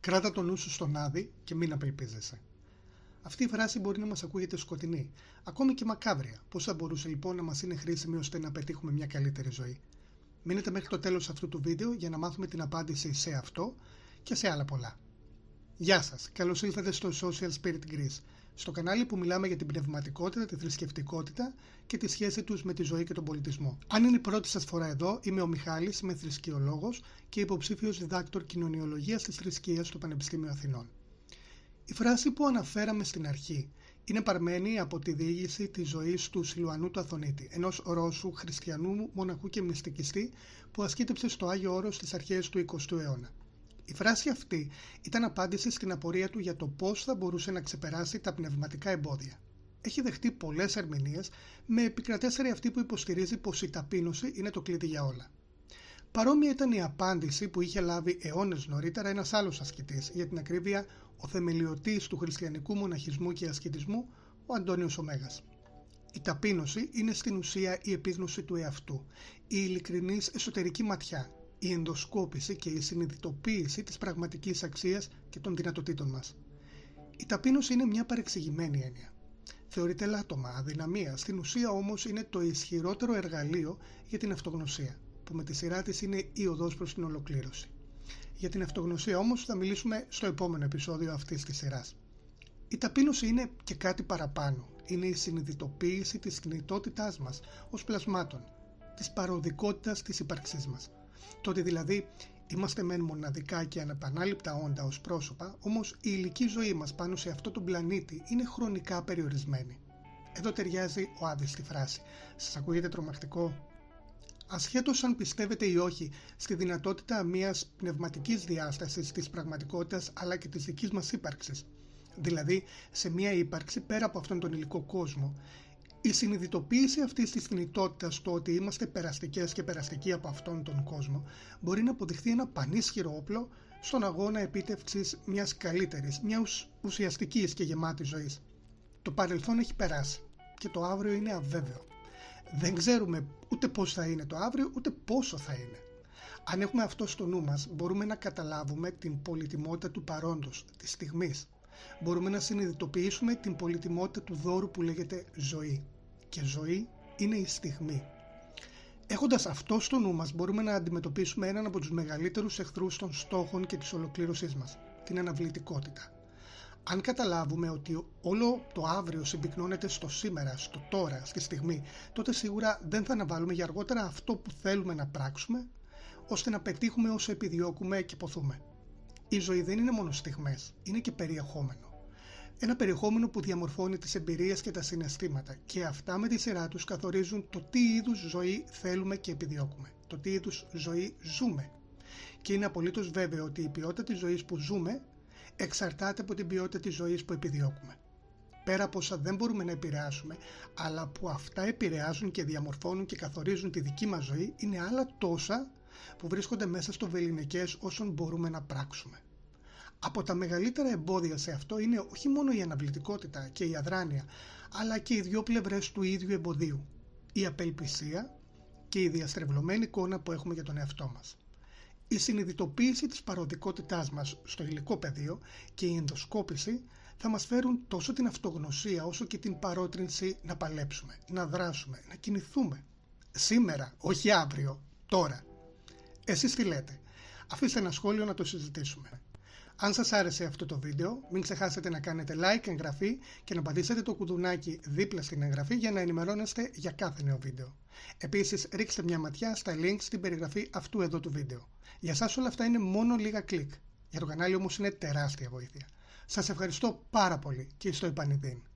Κράτα τον νου σου στον Άδη και μην απελπίζεσαι. Αυτή η φράση μπορεί να μας ακούγεται σκοτεινή, ακόμη και μακάβρια. Πώς θα μπορούσε λοιπόν να μας είναι χρήσιμη ώστε να πετύχουμε μια καλύτερη ζωή? Μείνετε μέχρι το τέλος αυτού του βίντεο για να μάθουμε την απάντηση σε αυτό και σε άλλα πολλά. Γεια σας, καλώς ήλθατε στο Social Spirit Greece, στο κανάλι που μιλάμε για την πνευματικότητα, τη θρησκευτικότητα και τη σχέση τους με τη ζωή και τον πολιτισμό. Αν είναι η πρώτη σας φορά εδώ, είμαι ο Μιχάλης, είμαι θρησκεολόγος και υποψήφιος διδάκτορ κοινωνιολογίας της θρησκείας στο Πανεπιστήμιο Αθηνών. Η φράση που αναφέραμε στην αρχή είναι παρμένη από τη διήγηση της ζωής του Σιλουανού του Αθωνίτη, ενός Ρώσου χριστιανού μοναχού και μυστικιστή που ασκήτεψε στο Άγιο Όρο στις αρχές του 20ου αιώνα. Η φράση αυτή ήταν απάντηση στην απορία του για το πώς θα μπορούσε να ξεπεράσει τα πνευματικά εμπόδια. Έχει δεχτεί πολλές ερμηνείες, με επικρατέστερη αυτή που υποστηρίζει πως η ταπείνωση είναι το κλειδί για όλα. Παρόμοια ήταν η απάντηση που είχε λάβει αιώνες νωρίτερα ένας άλλος ασκητής, για την ακρίβεια ο θεμελιωτής του χριστιανικού μοναχισμού και ασκητισμού, ο Αντώνιος ο Μέγας. Η ταπείνωση είναι στην ουσία η επίγνωση του εαυτού, η ειλικρινής εσωτερική ματιά, η ενδοσκόπηση και η συνειδητοποίηση της πραγματικής αξίας και των δυνατοτήτων μας. Η ταπείνωση είναι μια παρεξηγημένη έννοια. Θεωρείται λάτωμα, αδυναμία, στην ουσία όμως είναι το ισχυρότερο εργαλείο για την αυτογνωσία, που με τη σειρά της είναι η οδός προς την ολοκλήρωση. Για την αυτογνωσία όμως θα μιλήσουμε στο επόμενο επεισόδιο αυτής της σειράς. Η ταπείνωση είναι και κάτι παραπάνω. Είναι η συνειδητοποίηση της κινητότητάς μας ως πλασμάτων, της παροδικότητας της ύπαρξής μας. Τότε δηλαδή είμαστε μεν μοναδικά και αναπανάληπτα όντα ως πρόσωπα, όμως η υλική ζωή μας πάνω σε αυτό τον πλανήτη είναι χρονικά περιορισμένη. Εδώ ταιριάζει ο Άδης στη φράση. Σας ακούγεται τρομακτικό? Ασχέτως αν πιστεύετε ή όχι στη δυνατότητα μιας πνευματικής διάστασης της πραγματικότητας αλλά και της δικής μας ύπαρξης, δηλαδή σε μια ύπαρξη πέρα από αυτόν τον υλικό κόσμο, η συνειδητοποίηση αυτής της θνητότητας, το ότι είμαστε περαστικές και περαστικοί από αυτόν τον κόσμο, μπορεί να αποδειχθεί ένα πανίσχυρο όπλο στον αγώνα επίτευξης μιας καλύτερης, μιας ουσιαστικής και γεμάτης ζωής. Το παρελθόν έχει περάσει και το αύριο είναι αβέβαιο. Δεν ξέρουμε ούτε πώς θα είναι το αύριο, ούτε πόσο θα είναι. Αν έχουμε αυτό στο νου μας, μπορούμε να καταλάβουμε την πολυτιμότητα του παρόντος, της στιγμής. Μπορούμε να συνειδητοποιήσουμε την πολυτιμότητα του δώρου που λέγεται ζωή. Και ζωή είναι η στιγμή. Έχοντας αυτό στο νου μας, μπορούμε να αντιμετωπίσουμε έναν από τους μεγαλύτερους εχθρούς των στόχων και της ολοκλήρωσής μας, την αναβλητικότητα. Αν καταλάβουμε ότι όλο το αύριο συμπυκνώνεται στο σήμερα, στο τώρα, στη στιγμή, τότε σίγουρα δεν θα αναβάλουμε για αργότερα αυτό που θέλουμε να πράξουμε, ώστε να πετύχουμε όσο επιδιώκουμε και ποθούμε. Η ζωή δεν είναι μόνο στιγμές, είναι και περιεχόμενο. Ένα περιεχόμενο που διαμορφώνει τις εμπειρίες και τα συναισθήματα, και αυτά με τη σειρά τους καθορίζουν το τι είδους ζωή θέλουμε και επιδιώκουμε, το τι είδους ζωή ζούμε. Και είναι απολύτως βέβαιο ότι η ποιότητα της ζωής που ζούμε εξαρτάται από την ποιότητα της ζωής που επιδιώκουμε. Πέρα από όσα δεν μπορούμε να επηρεάσουμε, αλλά που αυτά επηρεάζουν και διαμορφώνουν και καθορίζουν τη δική μας ζωή, είναι άλλα τόσα που βρίσκονται μέσα στο βεληνικές όσων μπορούμε να πράξουμε. Από τα μεγαλύτερα εμπόδια σε αυτό είναι όχι μόνο η αναβλητικότητα και η αδράνεια, αλλά και οι δύο πλευρές του ίδιου εμποδίου, η απελπισία και η διαστρεβλωμένη εικόνα που έχουμε για τον εαυτό μας. Η συνειδητοποίηση της παροδικότητάς μας στο υλικό πεδίο και η ενδοσκόπηση θα μας φέρουν τόσο την αυτογνωσία όσο και την παρότρινση να παλέψουμε, να δράσουμε, να κινηθούμε. Σήμερα, όχι αύριο, τώρα. Εσείς τι λέτε? Αφήστε ένα σχόλιο να το συζητήσουμε. Αν σας άρεσε αυτό το βίντεο, μην ξεχάσετε να κάνετε like, εγγραφή και να πατήσετε το κουδουνάκι δίπλα στην εγγραφή για να ενημερώνεστε για κάθε νέο βίντεο. Επίσης, ρίξτε μια ματιά στα links στην περιγραφή αυτού εδώ του βίντεο. Για σας όλα αυτά είναι μόνο λίγα κλικ. Για το κανάλι όμως είναι τεράστια βοήθεια. Σας ευχαριστώ πάρα πολύ και στο επανειδήν.